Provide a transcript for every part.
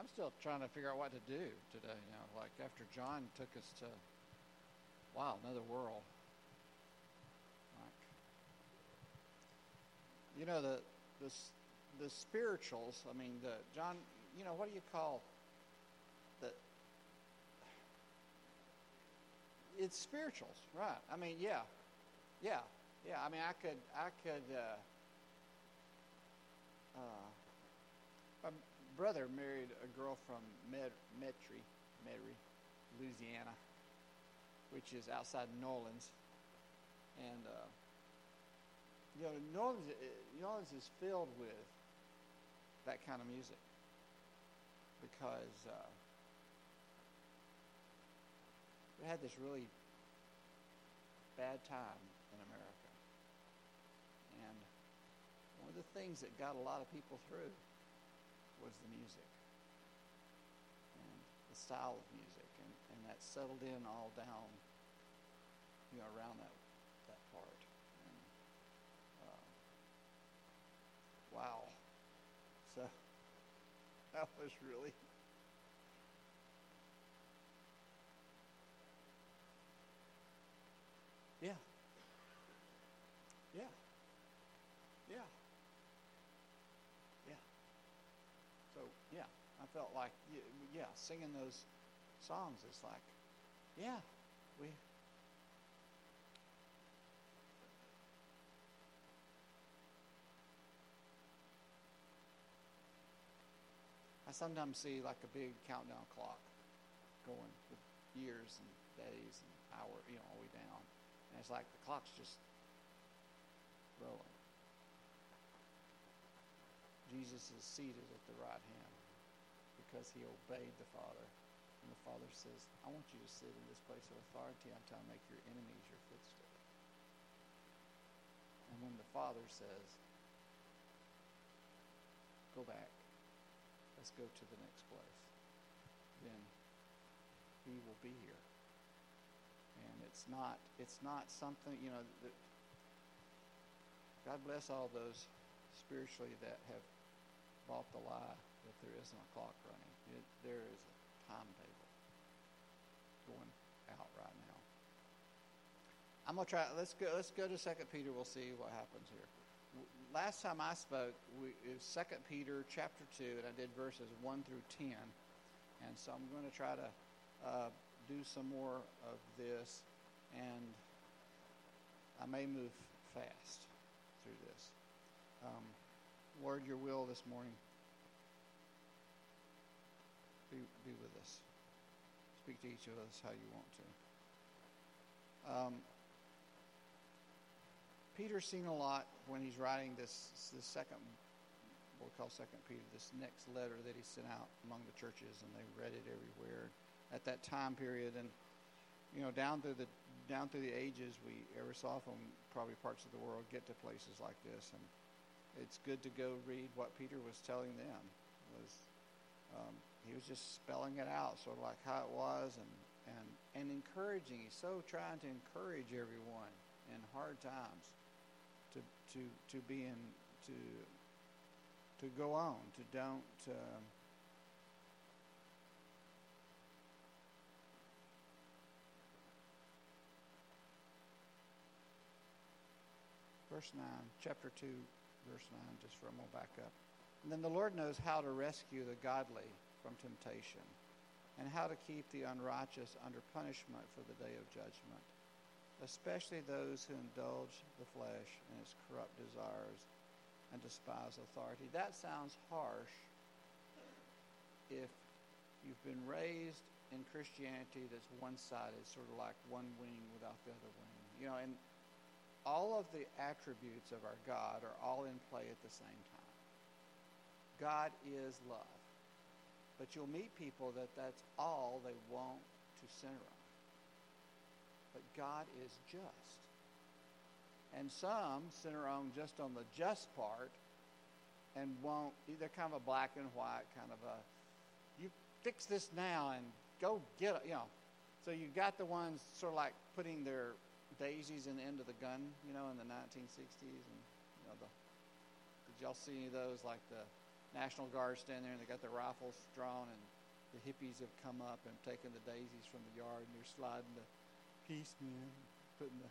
I'm still trying to figure out what to do today now. Like after John took us to, wow, another world. Like, you know, the spirituals. I mean, the John. You know, what do you call the? It's spirituals, right? I mean, yeah. I mean, I could. My brother married a girl from Metairie, Louisiana, which is outside New Orleans. And, you know, New Orleans is filled with that kind of music because we had this really bad time in America. And one of the things that got a lot of people through was the music and the style of music, and that settled in all down, you know, around that part. And, wow. So that was really... Yeah, I felt like, yeah, singing those songs is like, yeah, we. I sometimes see like a big countdown clock going with years and days and hours, you know, all the way down. And it's like the clock's just rolling. Jesus is seated at the right hand because he obeyed the Father. And the Father says, I want you to sit in this place of authority until I make your enemies your footstool. And then the Father says, go back. Let's go to the next place. Then he will be here. And it's not something, you know, that God bless all those spiritually that have bought the lie that there isn't a clock running. There is a timetable going out right now. I'm gonna try. Let's go to Second Peter. We'll see what happens here. Last time I spoke, it was Second Peter chapter 2, and I did verses 1 through 10. And so I'm going to try to do some more of this, and I may move fast through this. Lord, your will this morning. Be with us. Speak to each of us how you want to. Peter's seen a lot when he's writing this second, we'll call Second Peter, this next letter that he sent out among the churches, and they read it everywhere at that time period. And you know, down through the ages, we ever saw from probably parts of the world get to places like this, and it's good to go read what Peter was telling them. He was just spelling it out, sort of like how it was, and encouraging. He's so trying to encourage everyone in hard times to go on, to don't verse 9, chapter 2. Verse 9, just for a moment back up. And then the Lord knows how to rescue the godly from temptation and how to keep the unrighteous under punishment for the day of judgment, especially those who indulge the flesh and its corrupt desires and despise authority. That sounds harsh if you've been raised in Christianity that's one-sided, sort of like one wing without the other wing. You know, and all of the attributes of our God are all in play at the same time. God is love. But you'll meet people that's all they want to center on. But God is just. And some center on just on the just part and won't, either kind of a black and white, kind of a, you fix this now and go get it, you know. So you got the ones sort of like putting their daisies in the end of the gun, you know, in the 1960s, and you know, did y'all see any of those? Like the National Guard standing there, and they got their rifles drawn, and the hippies have come up and taken the daisies from the yard, and they're sliding the peace, man, putting the,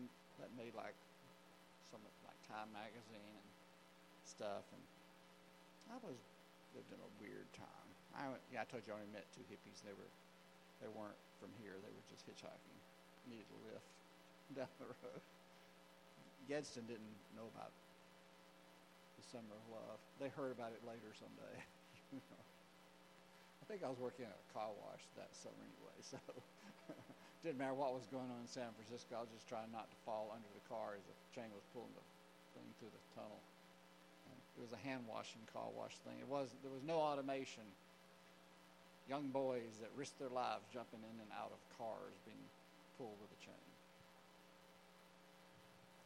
and that made like some like Time magazine and stuff. And I was lived in a weird time. I told you I only met two hippies. They weren't from here. They were just hitchhiking. Needed a lift down the road. Gadsden didn't know about the Summer of Love. They heard about it later someday. You know. I think I was working at a car wash that summer anyway, so didn't matter what was going on in San Francisco. I was just trying not to fall under the car as the train was pulling the thing through the tunnel. And it was a hand wash and car wash thing. There was no automation. Young boys that risked their lives jumping in and out of cars being pulled with a chain.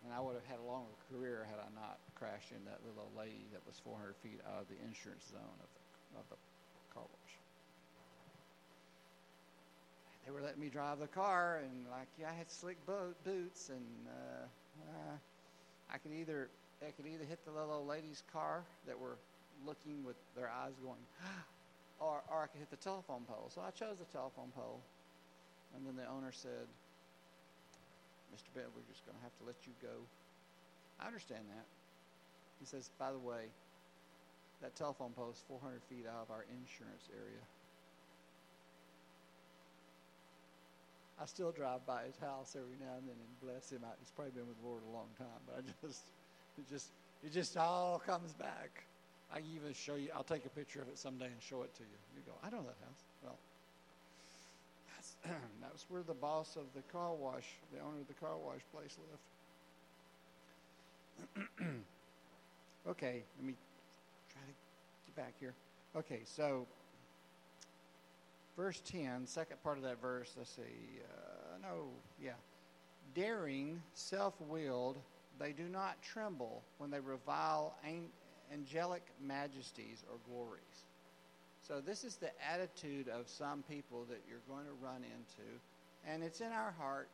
And I would have had a longer career had I not crashed into that little old lady that was 400 feet out of the insurance zone of the car wash. They were letting me drive the car, and I had slick boots, and I could either hit the little old lady's car that were looking with their eyes going, or I could hit the telephone pole. So I chose the telephone pole, and then the owner said, "Mr. Bennett, we're just going to have to let you go." I understand that. He says, "By the way, that telephone pole is 400 feet out of our insurance area." I still drive by his house every now and then and bless him out. He's probably been with the Lord a long time, but it just all comes back. I can even show you. I'll take a picture of it someday and show it to you. You go, "I know that house." Well, that was where the boss of the car wash, the owner of the car wash place, lived. Okay, let me try to get back here. Okay, so verse 10, second part of that verse, daring, self-willed, they do not tremble when they revile angelic majesties or glories. So this is the attitude of some people that you're going to run into, and it's in our heart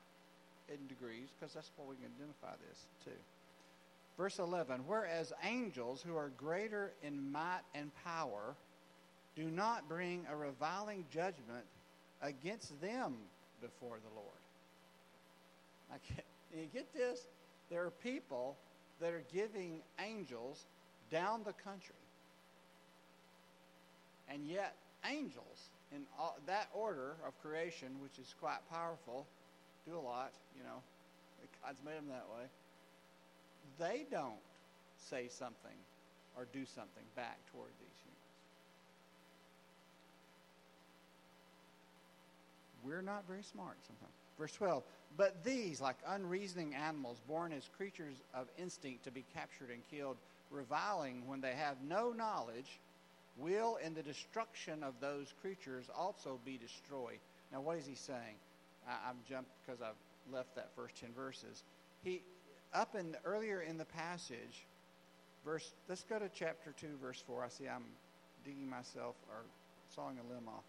in degrees, because that's where we can identify this too. Verse 11, whereas angels who are greater in might and power do not bring a reviling judgment against them before the Lord. You get this? There are people that are giving angels down the country. And yet, angels in all, that order of creation, which is quite powerful, do a lot, you know. God's made them that way. They don't say something or do something back toward these humans. We're not very smart sometimes. Verse 12, but these, like unreasoning animals, born as creatures of instinct to be captured and killed, reviling when they have no knowledge, will in the destruction of those creatures also be destroyed. Now, what is he saying? I'm jumped because I've left that first 10 verses. Earlier in the passage, let's go to chapter 2, verse 4. I see I'm digging myself or sawing a limb off.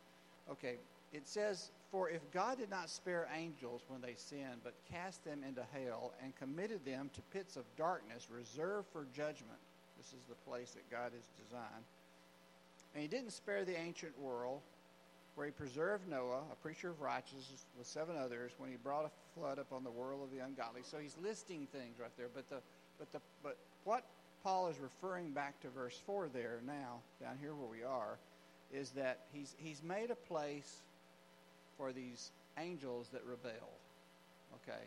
Okay, it says, "For if God did not spare angels when they sinned, but cast them into hell and committed them to pits of darkness reserved for judgment." This is the place that God has designed. "And he didn't spare the ancient world, where he preserved Noah, a preacher of righteousness, with 7 others, when he brought a flood upon the world of the ungodly." So he's listing things right there. But what Paul is referring back to verse 4 there now, down here where we are, is that he's made a place for these angels that rebelled. Okay?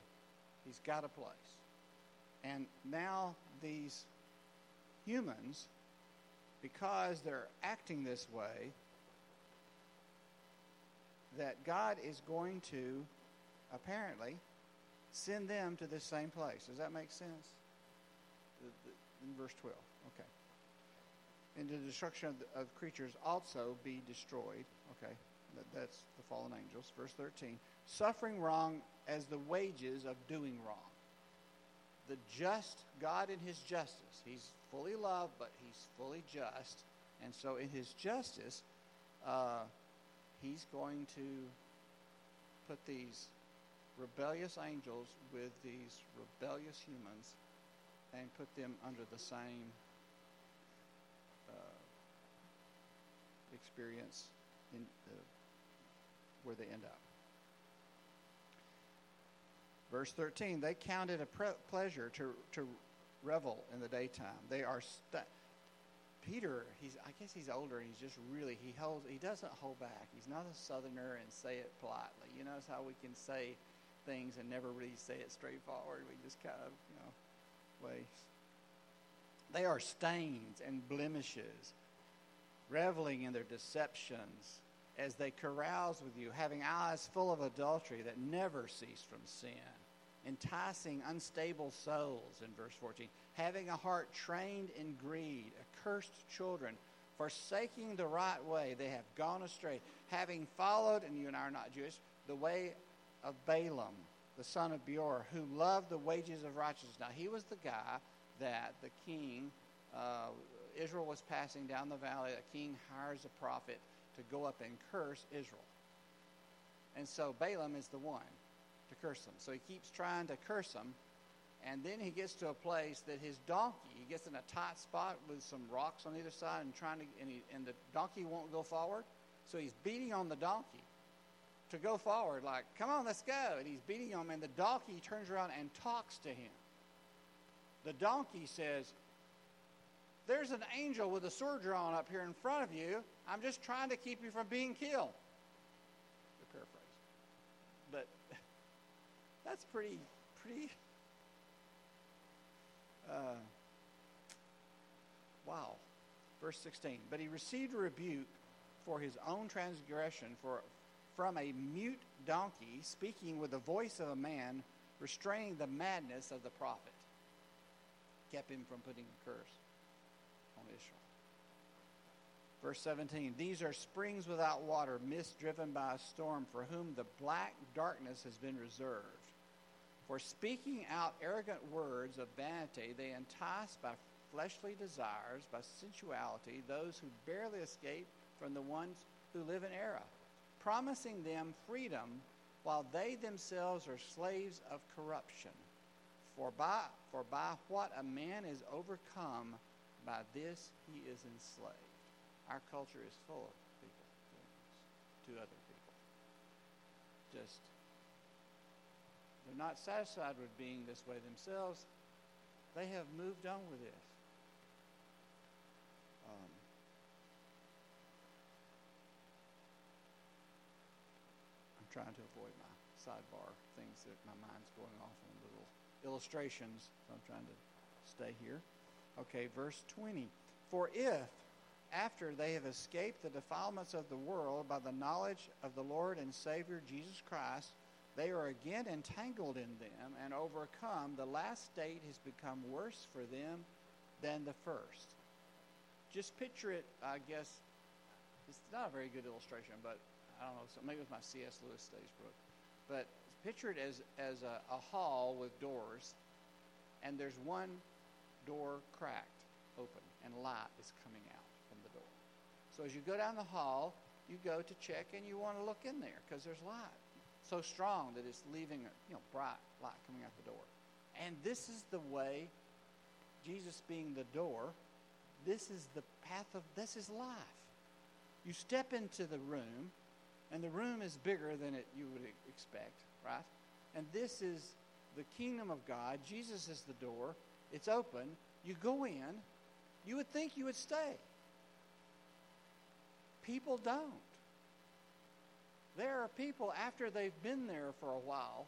He's got a place. And now these humans, because they're acting this way, that God is going to, apparently, send them to this same place. Does that make sense? In verse 12, okay. "And the destruction of creatures also be destroyed." Okay, that's the fallen angels. Verse 13, "Suffering wrong as the wages of doing wrong." The just God in his justice. He's fully loved, but he's fully just. And so in his justice, he's going to put these rebellious angels with these rebellious humans and put them under the same experience in where they end up. Verse 13, they count it a pleasure to revel in the daytime. They are Peter, I guess he's older, and he's just really, he doesn't hold back. He's not a Southerner and say it politely. You notice how we can say things and never really say it straightforward. We just kind of, waste. They are stains and blemishes, reveling in their deceptions as they carouse with you, having eyes full of adultery that never cease from sin, enticing unstable souls, in verse 14, having a heart trained in greed, accursed children, forsaking the right way, they have gone astray, having followed, and you and I are not Jewish, the way of Balaam, the son of Beor, who loved the wages of righteousness. Now, he was the guy that the king, Israel was passing down the valley, the king hires a prophet to go up and curse Israel. And so Balaam is the one to curse them. So he keeps trying to curse them, and then he gets to a place that his donkey, he gets in a tight spot with some rocks on either side and the donkey won't go forward. So he's beating on the donkey to go forward, like, come on, let's go. And he's beating him, and the donkey turns around and talks to him. The donkey says, there's an angel with a sword drawn up here in front of you. I'm just trying to keep you from being killed. The paraphrase. But that's pretty wow. Verse 16. But he received a rebuke for his own transgression from a mute donkey speaking with the voice of a man, restraining the madness of the prophet. Kept him from putting a curse on Israel. Verse 17, these are springs without water, mist driven by a storm, for whom the black darkness has been reserved. For speaking out arrogant words of vanity, they entice by fleshly desires, by sensuality, those who barely escape from the ones who live in error, promising them freedom while they themselves are slaves of corruption. For by what a man is overcome, by this he is enslaved. Our culture is full of people doing this to other people. Just, they're not satisfied with being this way themselves. They have moved on with this. I'm trying to avoid my sidebar things that my mind's going off on little illustrations. So I'm trying to stay here. Okay, verse 20. For if, after they have escaped the defilements of the world by the knowledge of the Lord and Savior Jesus Christ, they are again entangled in them and overcome, the last state has become worse for them than the first. Just picture it, I guess. It's not a very good illustration, but I don't know. So maybe it was my C.S. Lewis studies book. But picture it as a hall with doors, and there's one door cracked open, and light is coming out. So as you go down the hall, you go to check, and you want to look in there because there's light so strong that it's leaving bright light coming out the door. And this is the way, Jesus being the door, this is the path of, this is life. You step into the room, and the room is bigger than you would expect, right? And this is the kingdom of God. Jesus is the door. It's open. You go in. You would think you would stay. People don't. There are people, after they've been there for a while,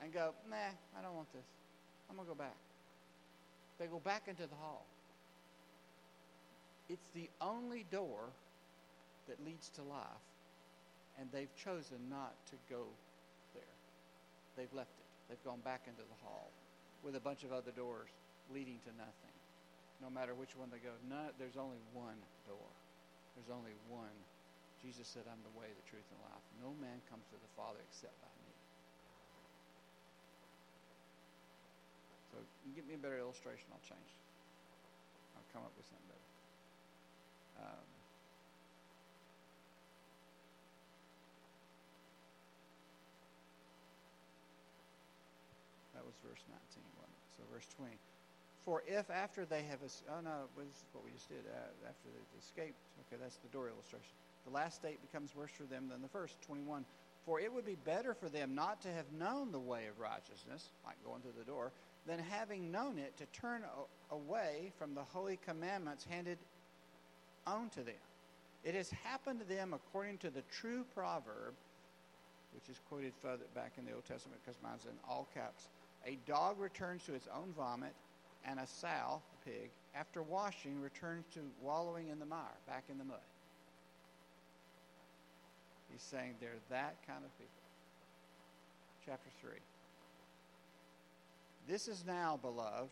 and go, nah, I don't want this. I'm going to go back. They go back into the hall. It's the only door that leads to life, and they've chosen not to go there. They've left it. They've gone back into the hall with a bunch of other doors leading to nothing. No matter which one they go, there's only one door. There's only one. Jesus said, I'm the way, the truth, and life. No man comes to the Father except by me. So give me a better illustration. I'll change. I'll come up with something better. That was verse 19, wasn't it? So verse 20. For if after they have, oh no, it was what we just did, after they've escaped. Okay, that's the door illustration. The last state becomes worse for them than the first, 21. For it would be better for them not to have known the way of righteousness, like going through the door, than having known it to turn away from the holy commandments handed on to them. It has happened to them according to the true proverb, which is quoted further back in the Old Testament because mine's in all caps. A dog returns to its own vomit, and a sow, a pig, after washing, returns to wallowing in the mire, back in the mud. He's saying they're that kind of people. Chapter 3. This is now, beloved,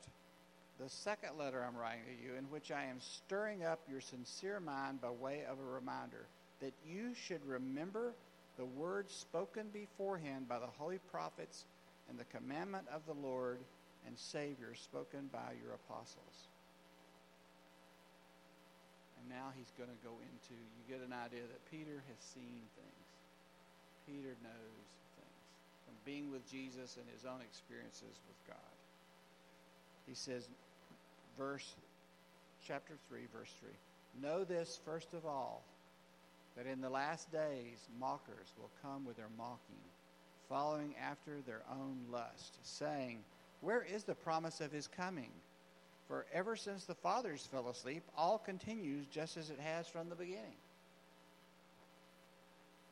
the second letter I'm writing to you, in which I am stirring up your sincere mind by way of a reminder that you should remember the words spoken beforehand by the holy prophets and the commandment of the Lord and Savior spoken by your apostles. And now he's going to go into, you get an idea that Peter has seen things. Peter knows things from being with Jesus and his own experiences with God. He says, chapter 3, verse 3, know this first of all, that in the last days mockers will come with their mocking, following after their own lust, saying, where is the promise of his coming? For ever since the fathers fell asleep, all continues just as it has from the beginning.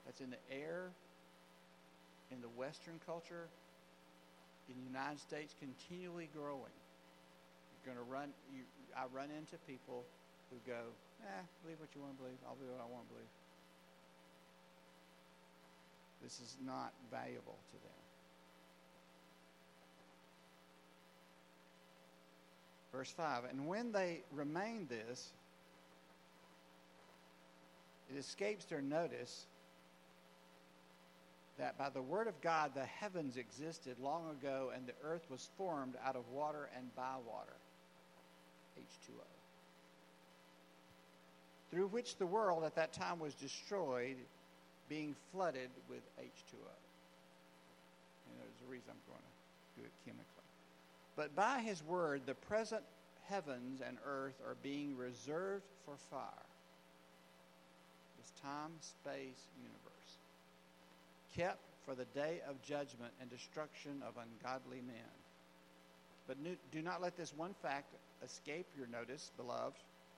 That's in the air, in the Western culture, in the United States, continually growing. I run into people who go, believe what you want to believe. I'll believe what I want to believe. This is not valuable to them. Verse 5, and when they remain this, it escapes their notice that by the word of God the heavens existed long ago and the earth was formed out of water and by water, H2O, through which the world at that time was destroyed, being flooded with H2O. And there's a reason I'm going to do it chemically. But by his word, the present heavens and earth are being reserved for fire. This time, space, universe. Kept for the day of judgment and destruction of ungodly men. But do not let this one fact escape your notice, beloved,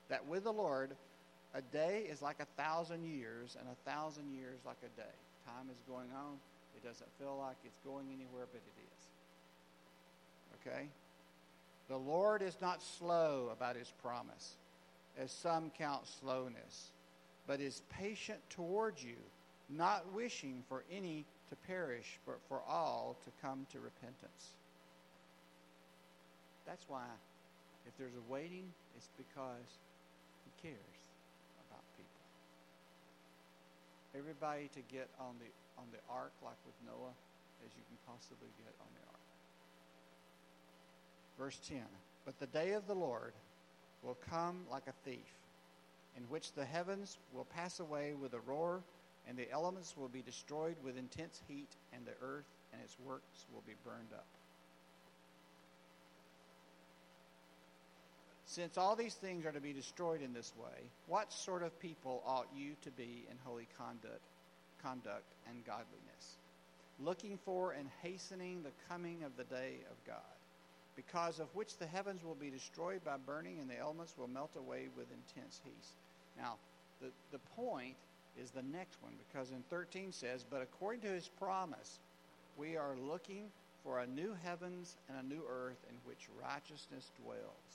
that with the Lord, a day is like 1,000 years, and 1,000 years like a day. Time is going on. It doesn't feel like it's going anywhere, but it is. Okay? The Lord is not slow about his promise, as some count slowness, but is patient towards you, not wishing for any to perish, but for all to come to repentance. That's why if there's a waiting, it's because he cares about people. Everybody to get on the ark, like with Noah, as you can possibly get on the ark. Verse 10, but the day of the Lord will come like a thief, in which the heavens will pass away with a roar, and the elements will be destroyed with intense heat, and the earth and its works will be burned up. Since all these things are to be destroyed in this way, what sort of people ought you to be in holy conduct and godliness, looking for and hastening the coming of the day of God, because of which the heavens will be destroyed by burning and the elements will melt away with intense heat. Now, the point is the next one, because in 13 says, but according to his promise, we are looking for a new heavens and a new earth in which righteousness dwells.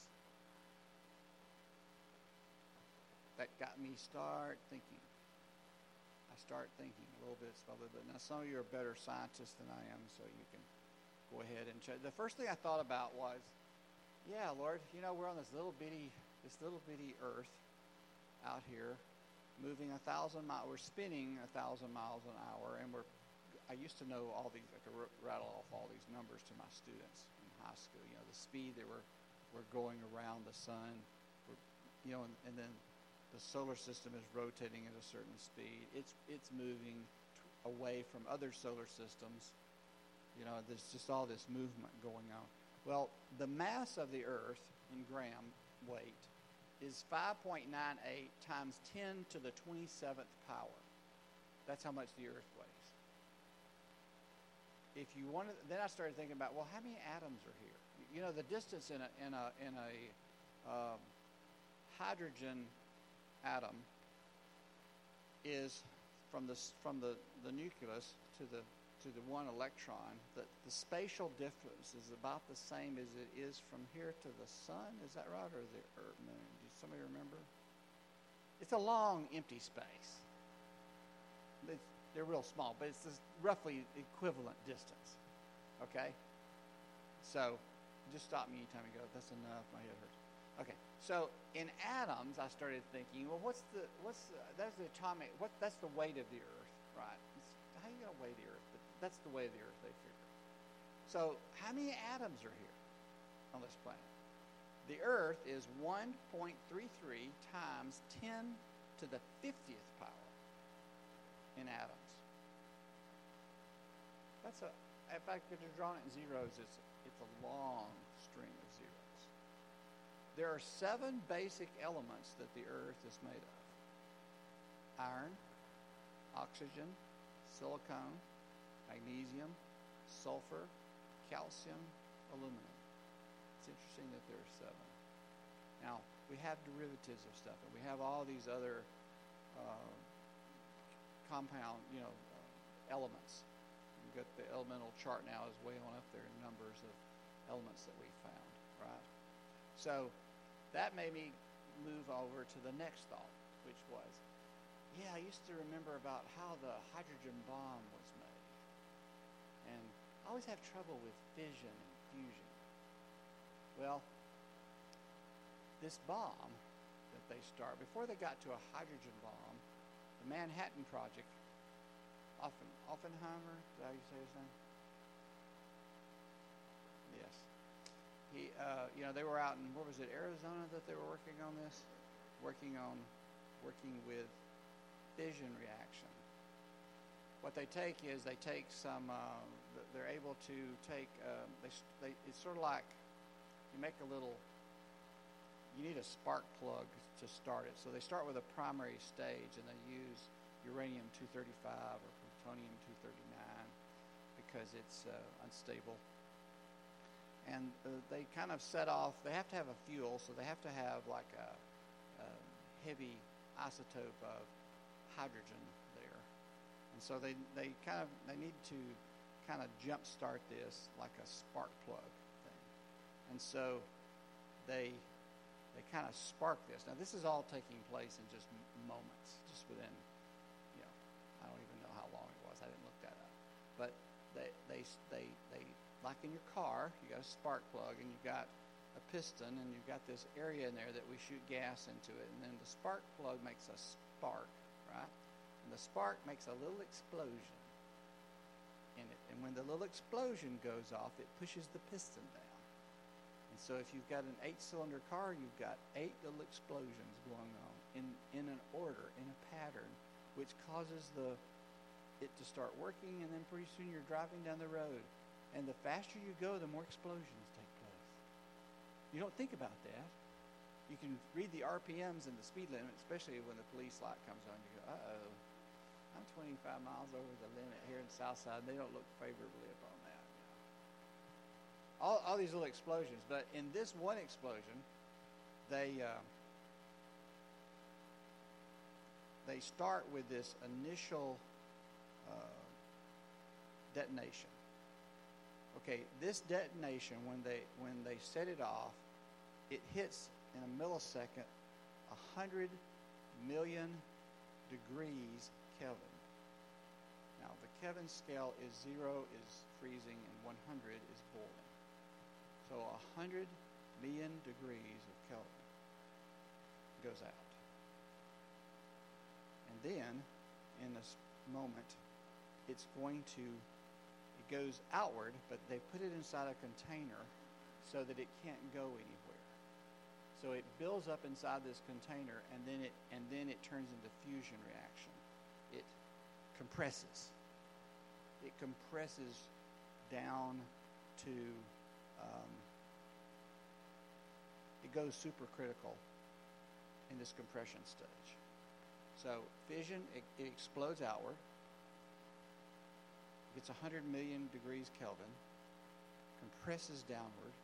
That got me start thinking. I start thinking a little bit, by a little bit. Now, some of you are better scientists than I am, so you can go ahead and check. The first thing I thought about was, yeah, Lord, we're on this little bitty earth out here, moving 1,000 miles. We're spinning 1,000 miles an hour, and I used to know all these. I could rattle off all these numbers to my students in high school. The speed that we're going around the sun, and then the solar system is rotating at a certain speed. It's moving away from other solar systems. There's just all this movement going on. Well, the mass of the earth, in gram weight is 5.98 times 10 to the 27th power. That's how much the Earth weighs. If you want to, then I started thinking about, well, how many atoms are here? You know, the distance in a hydrogen atom is from the nucleus to the one electron. The spatial difference is about the same as it is from here to the sun. Is that right, or the Earth moon? Does somebody remember? It's a long empty space. They're real small, but it's roughly equivalent distance. Okay? So just stop me anytime you go, that's enough, my head hurts. Okay. So in atoms I started thinking, well, that's the weight of the Earth, right? How are you gonna weigh the Earth? But that's the weight of the Earth, they figure. So how many atoms are here on this planet? The Earth is 1.33 times 10 to the 50th power in atoms. If I could have drawn it in zeros, it's a long string of zeros. There are 7 basic elements that the Earth is made of: iron, oxygen, silicon, magnesium, sulfur, calcium, aluminum. It's interesting that there are 7. Now, we have derivatives of stuff, and we have all these other elements. You've got the elemental chart now is way on up there in numbers of elements that we found, right? So that made me move over to the next thought, which was, I used to remember about how the hydrogen bomb was made. And I always have trouble with fission and fusion. Well, this bomb that they start, before they got to a hydrogen bomb, the Manhattan Project, Oppenheimer, is that how you say his name? Yes. They were out in, Arizona that they were working on this? Working with fission reaction. What they take is it's sort of like you need a spark plug to start it. So they start with a primary stage and they use uranium-235 or plutonium-239 because it's unstable. And they kind of set off, they have to have a fuel, so they have to have like a heavy isotope of hydrogen there. And so they need to kind of jumpstart this like a spark plug thing. And so they kind of spark this. Now this is all taking place in just moments, just within, I don't even know how long it was. I didn't look that up. But they like in your car, you got a spark plug and you've got a piston and you've got this area in there that we shoot gas into it, and then the spark plug makes a spark, right? And the spark makes a little explosion in it. And when the little explosion goes off, it pushes the piston down. And so if you've got an 8-cylinder car, you've got 8 little explosions going on in an order, in a pattern, which causes it to start working, and then pretty soon you're driving down the road. And the faster you go, the more explosions take place. You don't think about that. You can read the RPMs and the speed limit, especially when the police light comes on. You go, uh-oh, I'm 25 miles over the limit here in Southside. They don't look favorably upon that. You know. All these little explosions. But in this one explosion, they start with this initial detonation. Okay, this detonation, when they set it off, it hits in a millisecond 100 million degrees Kelvin. Now the Kelvin scale is 0 is freezing and 100 is boiling. So 100 million degrees of Kelvin goes out. Then, in this moment, it goes outward, but they put it inside a container so that it can't go anywhere. So it builds up inside this container, and then it turns into fusion reaction. It compresses. It compresses down to. It it goes supercritical in this compression stage. So fission, it explodes outward. It gets 100 million degrees Kelvin, compresses downward,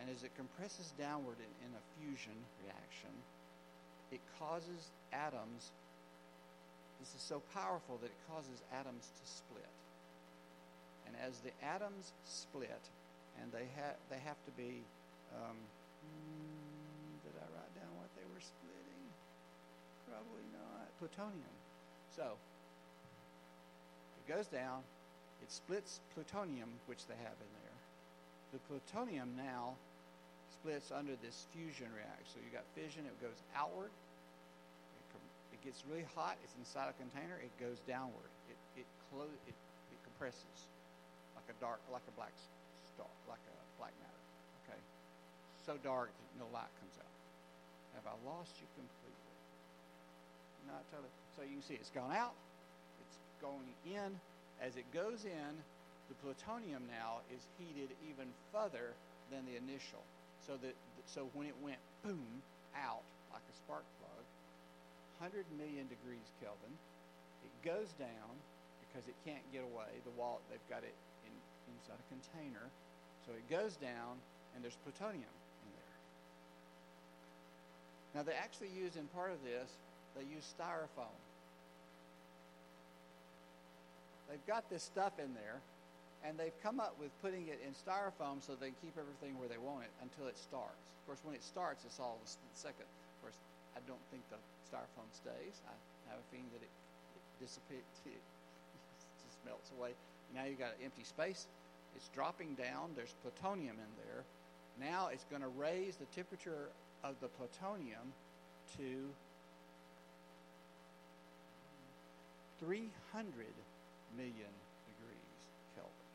and as it compresses downward in a fusion reaction, it causes atoms, this is so powerful that it causes atoms to split. And as the atoms split, and they have to be, did I write down what they were splitting? Probably not. Plutonium. So it goes down, it splits plutonium, which they have in there. The plutonium now splits under this fusion reaction. So you've got fission, it goes outward, it gets really hot, it's inside a container, it goes downward, it compresses like a black matter. Okay, so dark that no light comes out. Have I lost you completely? Not totally. So you can see it's gone out, it's going in. As it goes in, the plutonium now is heated even further than the initial. So when it went boom out like a spark plug, 100 million degrees Kelvin, it goes down because it can't get away. The wall, they've got it inside a container. So it goes down, and there's plutonium in there. Now they actually use, in part of this, they use styrofoam. They've got this stuff in there, and they've come up with putting it in styrofoam so they can keep everything where they want it until it starts. Of course, when it starts, it's all the second. Of course, I don't think the styrofoam stays. I have a feeling that it dissipates. It just melts away. Now you've got an empty space. It's dropping down. There's plutonium in there. Now it's going to raise the temperature of the plutonium to 300 million degrees Kelvin.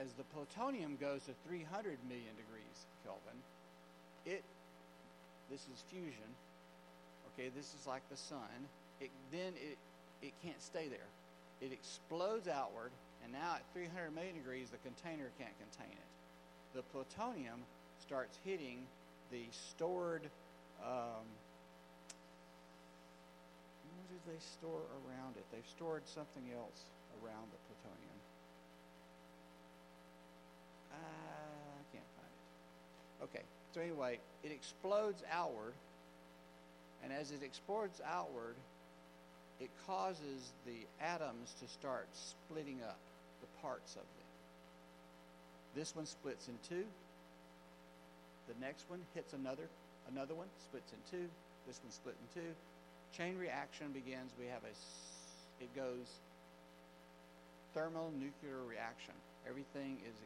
As the plutonium goes to 300 million degrees Kelvin, this is fusion. Okay, this is like the sun. It can't stay there. It explodes outward, and now at 300 million degrees, the container can't contain it. The plutonium starts hitting the stored, what did they store around it? They've stored something else around the plutonium. I can't find it. Okay, so anyway, it explodes outward, and as it explodes outward, it causes the atoms to start splitting up the parts of them. This one splits in two. The next one hits another one, splits in two. This one split in two. Chain reaction begins. It goes thermonuclear reaction. Everything is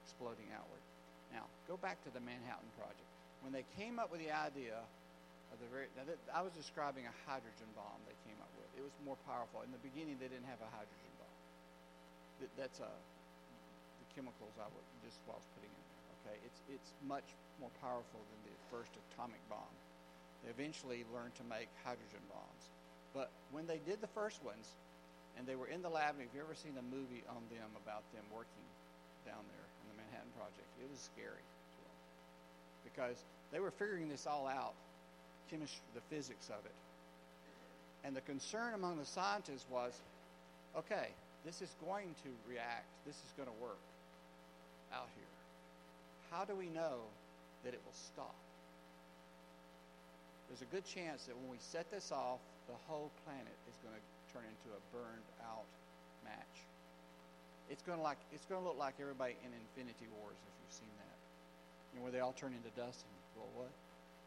exploding outward. Now, go back to the Manhattan Project. When they came up with the idea of I was describing a hydrogen bomb they came up with. It was more powerful. In the beginning, they didn't have a hydrogen bomb. That's the chemicals I was putting in there. Okay, it's much more powerful than the first atomic bomb. They eventually learned to make hydrogen bombs. But when they did the first ones, and they were in the lab, and if you've ever seen a movie on them about them working down there in the Manhattan Project, it was scary to them because they were figuring this all out. Chemistry, the physics of it. And the concern among the scientists was, okay, this is going to react, this is going to work out here. How do we know that it will stop? There's a good chance that when we set this off, the whole planet is going to turn into a burned out match. It's going to look like everybody in Infinity Wars, if you've seen that. You know, where they all turn into dust and blow what?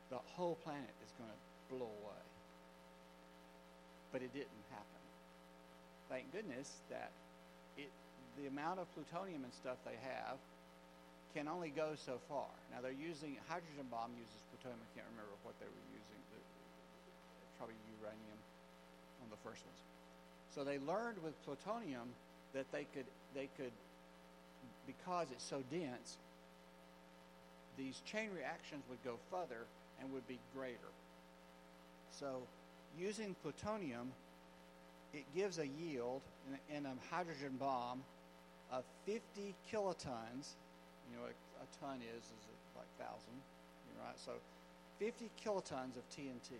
The whole planet is going to blow away. But it didn't happen. Thank goodness that the amount of plutonium and stuff they have can only go so far. Now they're using, hydrogen bomb uses plutonium. I can't remember what they were using. Probably uranium on the first ones. So they learned with plutonium that they could, because it's so dense, these chain reactions would go further and would be greater. So using plutonium, it gives a yield in a hydrogen bomb of 50 kilotons. You know, a ton is like 1,000. You right? So 50 kilotons of TNT.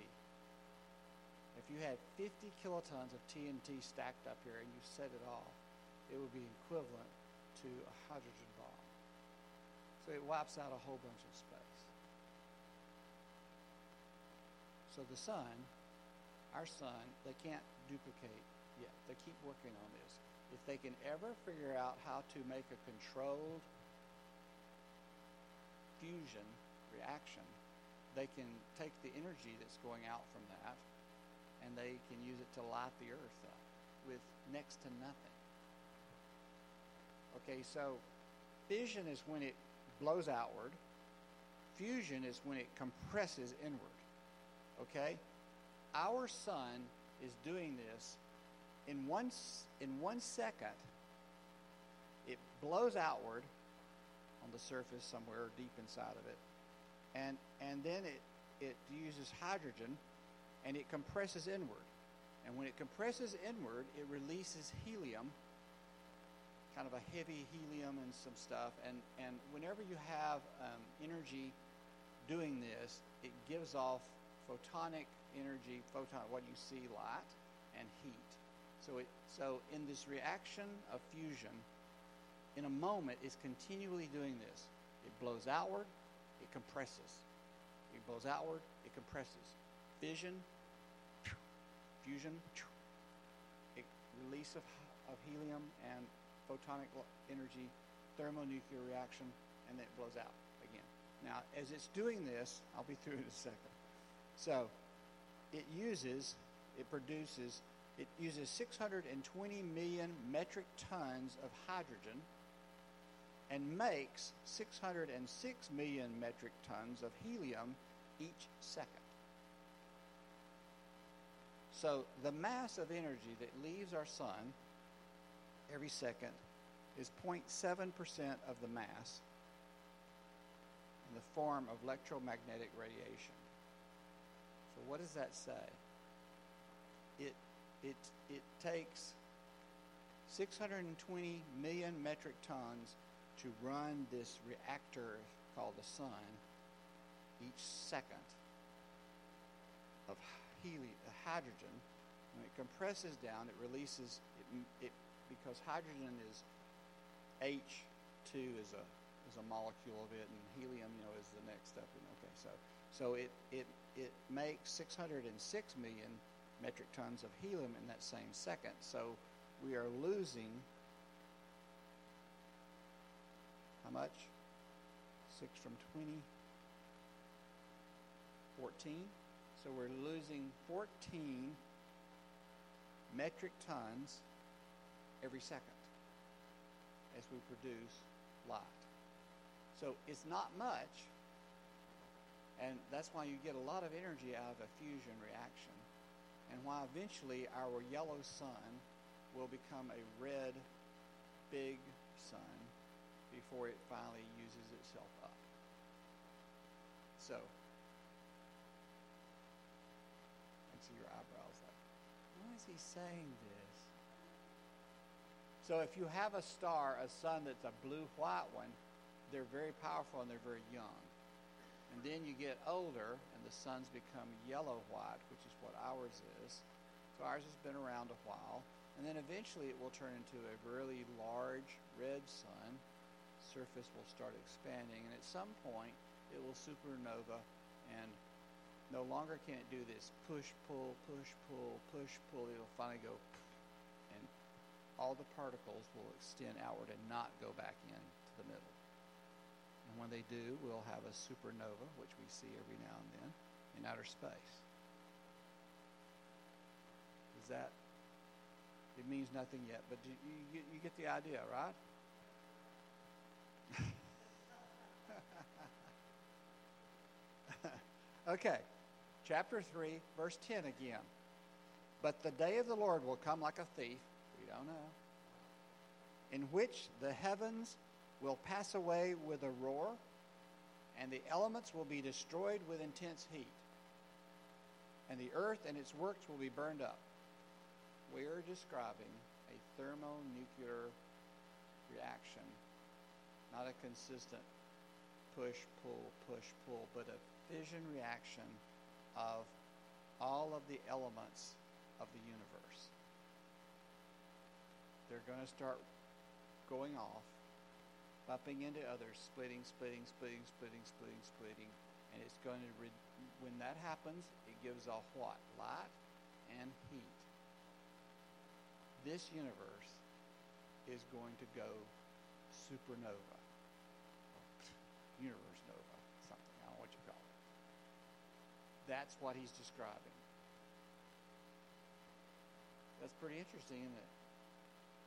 If you had 50 kilotons of TNT stacked up here and you set it off, it would be equivalent to a hydrogen bomb. So it wipes out a whole bunch of space. So the sun, our sun, they can't duplicate yet. They keep working on this. If they can ever figure out how to make a controlled fusion reaction, they can take the energy that's going out from that and they can use it to light the earth up with next to nothing. Okay, so fission is when it blows outward. Fusion is when it compresses inward. Okay? Our sun is doing this. In one second, it blows outward on the surface somewhere deep inside of it. And then it uses hydrogen and it compresses inward. And when it compresses inward, it releases helium, kind of a heavy helium and some stuff. And whenever you have energy doing this, it gives off photonic energy, what you see, light, and heat. So in this reaction of fusion, in a moment, it's continually doing this. It blows outward, it compresses. It blows outward, it compresses. Fission, fusion, release of helium and photonic energy, thermonuclear reaction, and then it blows out again. Now, as it's doing this, I'll be through in a second. So it uses 620 million metric tons of hydrogen and makes 606 million metric tons of helium each second. So the mass of energy that leaves our sun every second is 0.7% of the mass in the form of electromagnetic radiation. So what does that say? It takes 620 million metric tons to run this reactor called the sun each second of hydrogen. When it compresses down, it releases it because hydrogen is H2 is a molecule of it, and helium, is the next step. Okay, so it makes 606 million metric tons of helium in that same second. So we are losing how much? 6 from 20, 14. So we're losing 14 metric tons every second as we produce light. So it's not much, and that's why you get a lot of energy out of a fusion reaction, and why eventually our yellow sun will become a red, big sun before it finally uses itself up. So, I see your eyebrows like, why is he saying this? So if you have a star, a sun that's a blue-white one, they're very powerful and they're very young. And then you get older, and the suns become yellow-white, which is what ours is. So ours has been around a while. And then eventually it will turn into a really large red sun. Surface will start expanding. And at some point, it will supernova. And no longer can it do this push-pull, push-pull, push-pull. It will finally go, and all the particles will extend outward and not go back into the middle. And when they do, we'll have a supernova, which we see every now and then, in outer space. Is that? It means nothing yet, but you get the idea, right? Okay, chapter 3, verse 10 again. But the day of the Lord will come like a thief. We don't know. In which the heavens will pass away with a roar, and the elements will be destroyed with intense heat, and the earth and its works will be burned up. We are describing a thermonuclear reaction, not a consistent push, pull, but a fission reaction of all of the elements of the universe. They're going to start going off, bumping into others, splitting, and it's going to, when that happens, it gives a what? Light and heat. This universe is going to go supernova, universe nova, something, I don't know what you call it. That's what he's describing. That's pretty interesting, isn't it?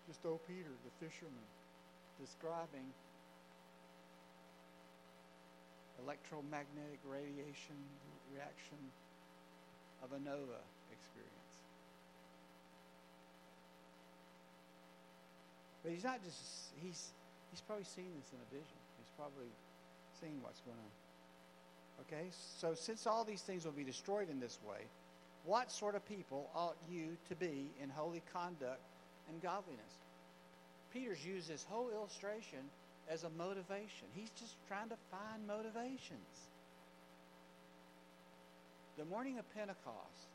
Just old Peter, the fisherman, describing electromagnetic radiation reaction of a nova experience. But he's not just, he's probably seen this in a vision. He's probably seeing what's going on. Okay, so since all these things will be destroyed in this way, what sort of people ought you to be in holy conduct and godliness? Peter's used this whole illustration as a motivation. He's just trying to find motivations. The morning of Pentecost,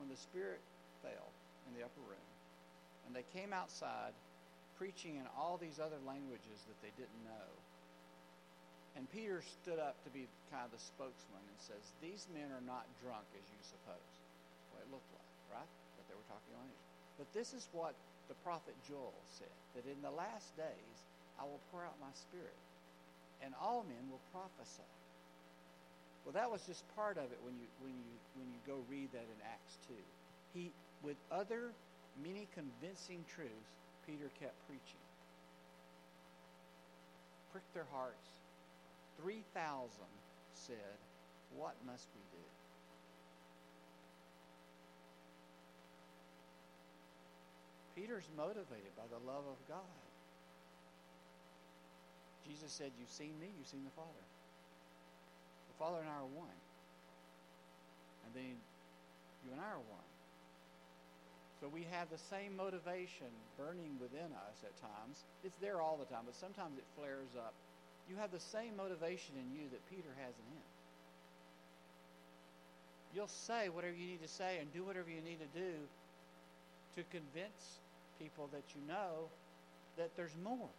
when the Spirit fell in the upper room, and they came outside preaching in all these other languages that they didn't know. And Peter stood up to be kind of the spokesman and says, these men are not drunk as you suppose. That's what it looked like, right? That they were talking language. But this is what the prophet Joel said, that in the last days I will pour out my Spirit, and all men will prophesy. Well, that was just part of it when you go read that in Acts 2. He, with other many convincing truths, Peter kept preaching. Prick their hearts. 3,000 said, what must we do? Peter's motivated by the love of God. Jesus said, you've seen me, you've seen the Father. The Father and I are one. And then you and I are one. So we have the same motivation burning within us at times. It's there all the time, but sometimes it flares up. You have the same motivation in you that Peter has in him. You'll say whatever you need to say and do whatever you need to do to convince people that you know that there's more.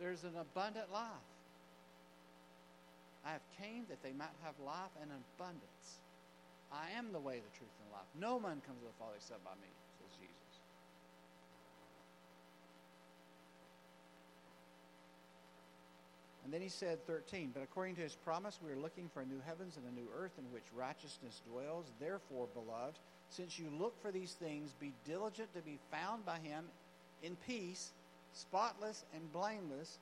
There's an abundant life. I have came that they might have life and abundance. I am the way, the truth, and the life. No man comes to the Father except by me, says Jesus. And then he said, 13, but according to his promise, we are looking for a new heavens and a new earth in which righteousness dwells. Therefore, beloved, since you look for these things, be diligent to be found by him in peace, spotless and blameless,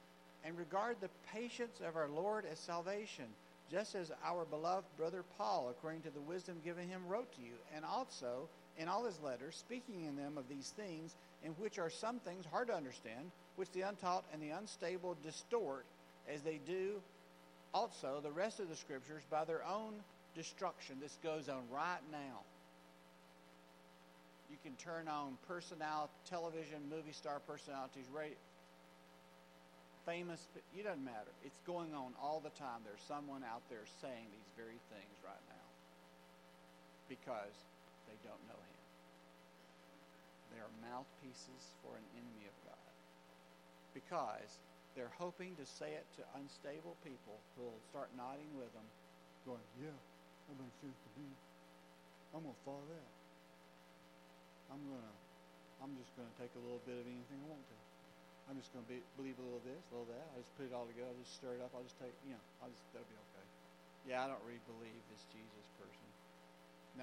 and regard the patience of our Lord as salvation, just as our beloved brother Paul, according to the wisdom given him, wrote to you, and also in all his letters, speaking in them of these things, in which are some things hard to understand, which the untaught and the unstable distort, as they do also the rest of the Scriptures by their own destruction. This goes on right now. You can turn on personality, television, movie star personalities, radio, famous, but it doesn't matter. It's going on all the time. There's someone out there saying these very things right now because they don't know him. They are mouthpieces for an enemy of God because they're hoping to say it to unstable people who will start nodding with them, going, yeah, that makes sense to me. I'm going to follow that. I'm just going to take a little bit of anything I want to. I'm just going to believe a little of this, a little of that. I'll just put it all together. I'll just stir it up. I'll just take, that'll be okay. Yeah, I don't really believe this Jesus person.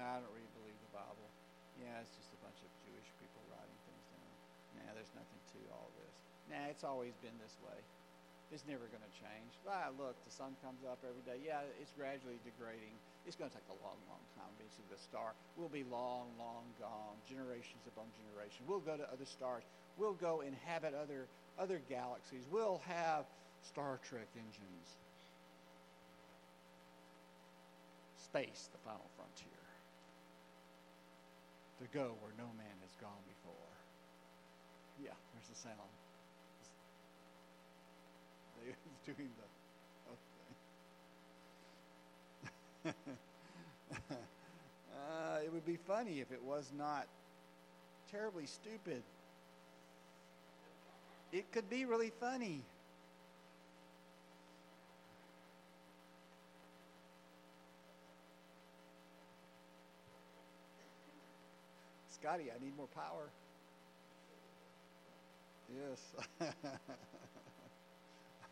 No, I don't really believe the Bible. Yeah, it's just a bunch of Jewish people writing things down. Nah, there's nothing to all this. Nah, it's always been this way. It's never going to change. Ah, look, the sun comes up every day. Yeah, it's gradually degrading. It's going to take a long, long time. Basically, the star will be long, long gone, generations upon generations. We'll go to other stars. We'll go inhabit other galaxies. We'll have Star Trek engines. Space, the final frontier. To go where no man has gone before. Yeah, there's the sound. Doing the It would be funny if it was not terribly stupid. It could be really funny. Scotty, I need more power. Yes.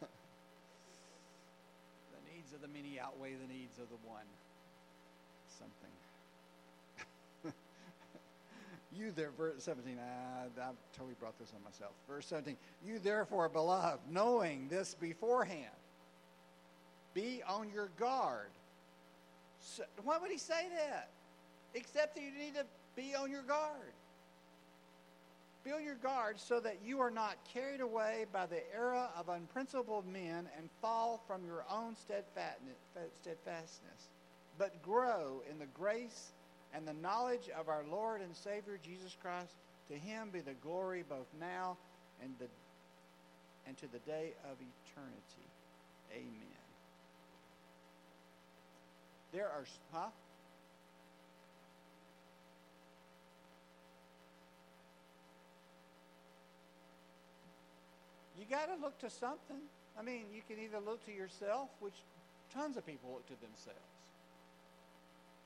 The needs of the many outweigh the needs of the one. Something. You there, verse 17, I've totally brought this on myself. Verse 17, you therefore, beloved, knowing this beforehand, be on your guard. So, why would he say that? Except that you need to be on your guard. Be on your guard so that you are not carried away by the error of unprincipled men and fall from your own steadfastness, but grow in the grace and the knowledge of our Lord and Savior Jesus Christ. To him be the glory both now and to the day of eternity. Amen. There are, huh? You got to look to something. I mean, you can either look to yourself, which tons of people look to themselves.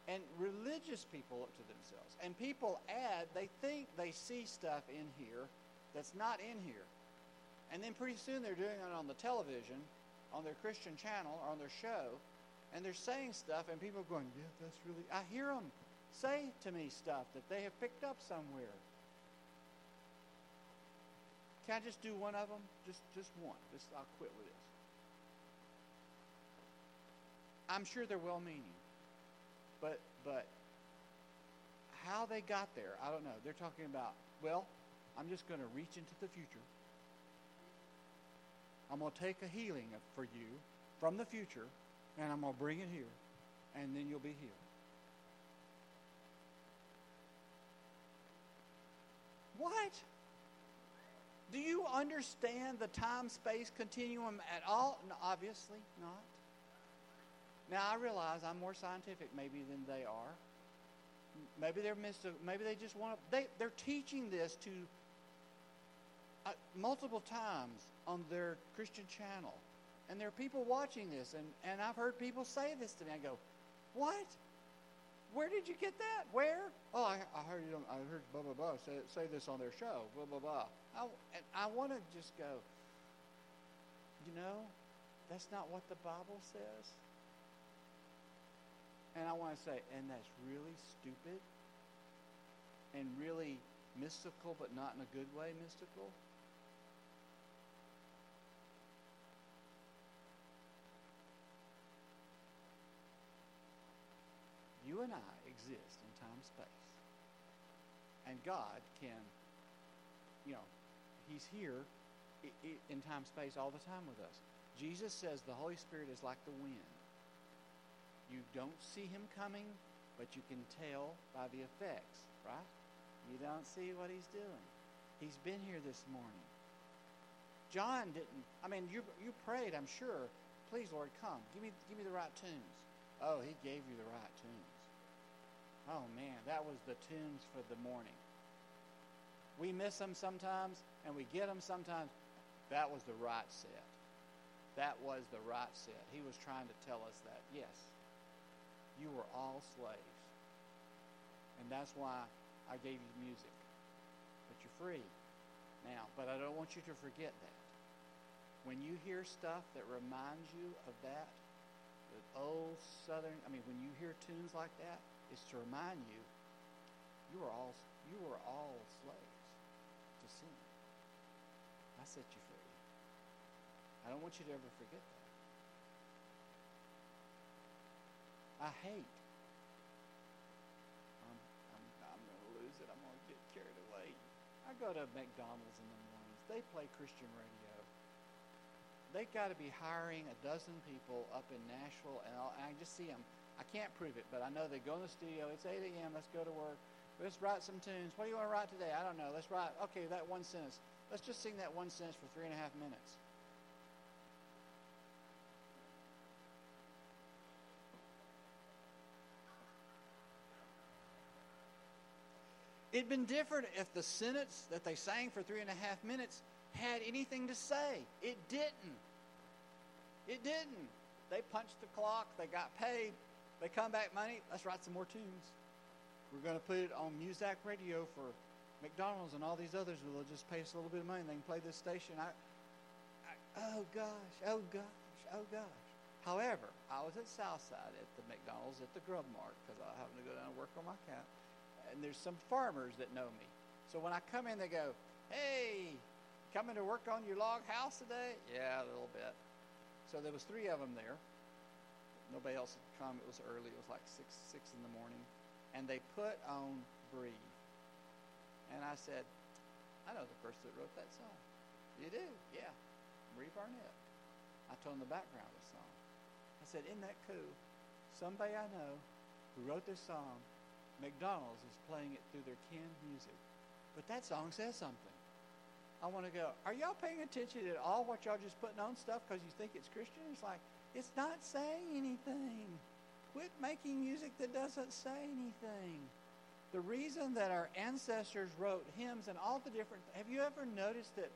And religious people look to themselves. And people add, they think they see stuff in here that's not in here. And then pretty soon they're doing it on the television, on their Christian channel, or on their show. And they're saying stuff, and people are going, yeah, that's really... I hear them say to me stuff that they have picked up somewhere. Can I just do one of them? Just one. I'll quit with this. I'm sure they're well-meaning. But how they got there, I don't know. They're talking about, well, I'm just going to reach into the future. I'm going to take a healing for you from the future, and I'm going to bring it here, and then you'll be healed. What? Do you understand the time-space continuum at all? No, obviously not. Now, I realize I'm more scientific maybe than they are. Maybe they're maybe they just want to... They're teaching this to multiple times on their Christian channel. And there are people watching this. And I've heard people say this to me. I go, what? Where did you get that? Where? Oh, I heard blah, blah, blah say this on their show. Blah, blah, blah. I want to just go, you know, that's not what the Bible says. And I want to say, and that's really stupid and really mystical, but not in a good way mystical. You and I exist in time and space. And God can, you know, he's here in time and space all the time with us. Jesus says the Holy Spirit is like the wind. You don't see him coming, but you can tell by the effects, right? You don't see what he's doing. He's been here this morning. John didn't. I mean, you prayed, I'm sure. Please, Lord, come. Give me the right tunes. Oh, he gave you the right tunes. Oh, man, that was the tunes for the morning. We miss them sometimes, and we get them sometimes. That was the right set. That was the right set. He was trying to tell us that, yes. You were all slaves. And that's why I gave you music. But you're free now. But I don't want you to forget that. When you hear stuff that reminds you of that, the old Southern, when you hear tunes like that, it's to remind you, you were all slaves to sin. I set you free. I don't want you to ever forget that. I hate. I'm going to lose it. I'm going to get carried away. I go to McDonald's in the mornings. They play Christian radio. They got to be hiring a dozen people up in Nashville, and I just see them. I can't prove it, but I know they go in the studio. It's 8 a.m. Let's go to work. Let's write some tunes. What do you want to write today? I don't know. Let's write. Okay, that one sentence. Let's just sing that one sentence for 3.5 minutes. It'd been different if the sentence that they sang for 3.5 minutes had anything to say. It didn't. It didn't. They punched the clock. They got paid. They come back money. Let's write some more tunes. We're going to put it on Muzak Radio for McDonald's and all these others. Will just pay us a little bit of money and they can play this station. Oh, gosh. However, I was at Southside at the McDonald's at the Grub Mart because I happen to go down and work on my account. And there's some farmers that know me. So when I come in, they go, "Hey, coming to work on your log house today?" "Yeah, a little bit." So there was 3 of them there. Nobody else had come. It was early. It was like 6 in the morning. And they put on Breathe. And I said, "I know the person that wrote that song." "You do?" "Yeah. Barnett." I told him the background of the song. I said, "Isn't that cool? Somebody I know who wrote this song, McDonald's is playing it through their canned music. But that song says something. I want to go, are y'all paying attention at all what y'all just putting on stuff because you think it's Christian?" It's like, it's not saying anything. Quit making music that doesn't say anything. The reason that our ancestors wrote hymns and all the different, have you ever noticed that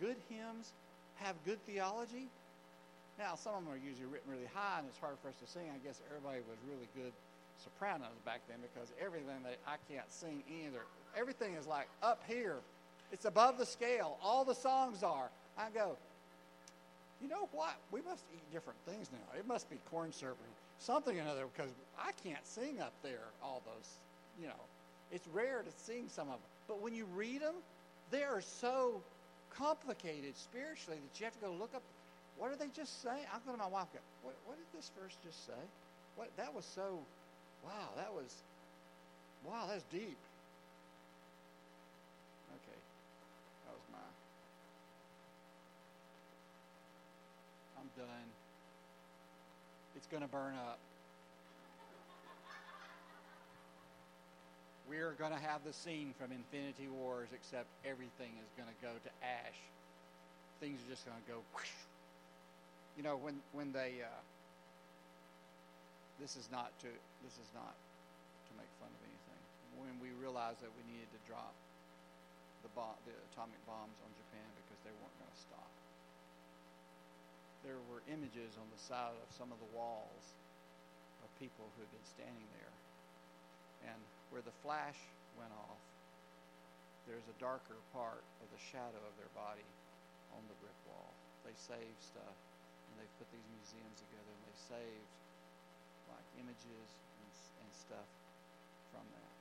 good hymns have good theology? Now, some of them are usually written really high, and it's hard for us to sing. I guess everybody was really good sopranos back then because everything that I can't sing either. Everything is like up here. It's above the scale. All the songs are. I go, you know what? We must eat different things now. It must be corn syrup or something or another because I can't sing up there all those, you know. It's rare to sing some of them. But when you read them, they are so complicated spiritually that you have to go look up what are they just saying. I'll go to my wife and go, what did this verse just say? What that was so wow, that's deep. Okay. That was I'm done. It's gonna burn up. We're going to have the scene from Infinity Wars, except everything is going to go to ash. Things are just going to go whoosh. You know, when they, this is not to make fun of anything. When we realized that we needed to drop the atomic bombs on Japan because they weren't going to stop. There were images on the side of some of the walls of people who had been standing there. And where the flash went off, there's a darker part of the shadow of their body on the brick wall. They saved stuff, and they put these museums together, and they saved like images and stuff from that.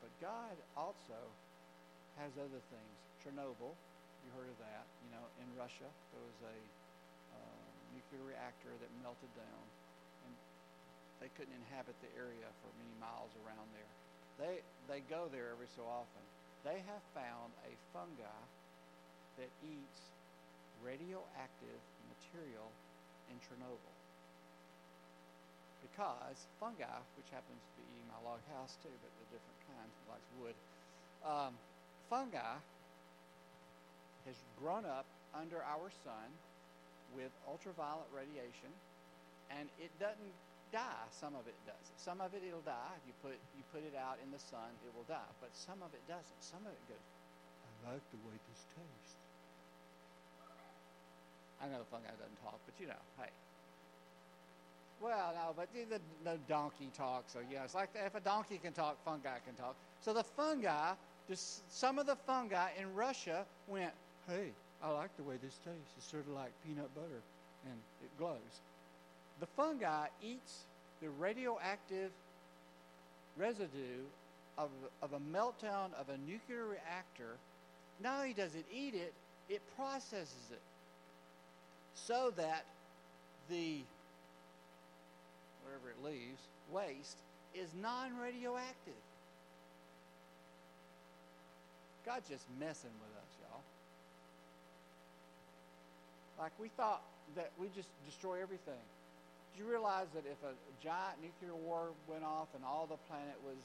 But God also has other things. Chernobyl, you heard of that. You know, in Russia, there was a nuclear reactor that melted down. They couldn't inhabit the area for many miles around there. They go there every so often. They have found a fungi that eats radioactive material in Chernobyl. Because fungi, which happens to be in my log house too, but they're different kinds, like wood, fungi has grown up under our sun with ultraviolet radiation, and it doesn't die. Some of it does. Some of it'll die. If you put it out in the sun, it will die. But some of it doesn't. Some of it goes, I like the way this tastes. I know the fungi doesn't talk, but you know, hey. Well, no, but no donkey talks. So yeah, it's like if a donkey can talk, fungi can talk. So the fungi, just some of the fungi in Russia went, hey, I like the way this tastes. It's sort of like peanut butter, and it glows. The fungi eats the radioactive residue of a meltdown of a nuclear reactor. Not only does it eat it, it processes it so that the, whatever it leaves, waste is non-radioactive. God's just messing with us, y'all. Like we thought that we just destroy everything. You realize that if a giant nuclear war went off and all the planet was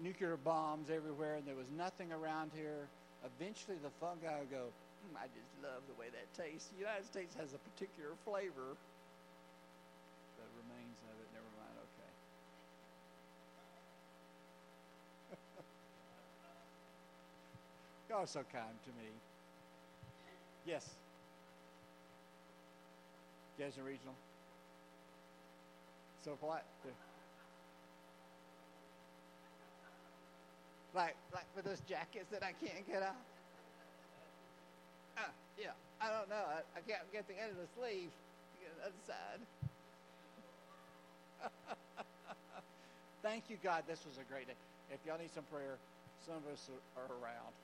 nuclear bombs everywhere and there was nothing around here, eventually the fungi would go, I just love the way that tastes. The United States has a particular flavor. The remains of it, never mind, okay. are so kind to me. Yes. Gadsden Regional. So polite. Like with those jackets that I can't get off. Yeah, I don't know. I can't get the end of the sleeve to get the other side. Thank you, God. This was a great day. If y'all need some prayer, some of us are around.